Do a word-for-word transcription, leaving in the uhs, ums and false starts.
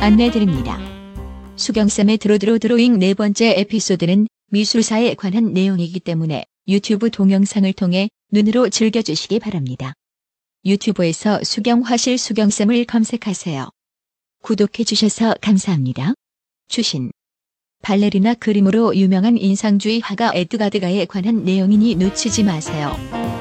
안내드립니다. 수경쌤의 드로드로 드로잉 네 번째 에피소드는 미술사에 관한 내용이기 때문에 유튜브 동영상을 통해 눈으로 즐겨주시기 바랍니다. 유튜브에서 수경화실 수경쌤을 검색하세요. 구독해주셔서 감사합니다. 추신 발레리나 그림으로 유명한 인상주의 화가 에드가 드가에 관한 내용이니 놓치지 마세요.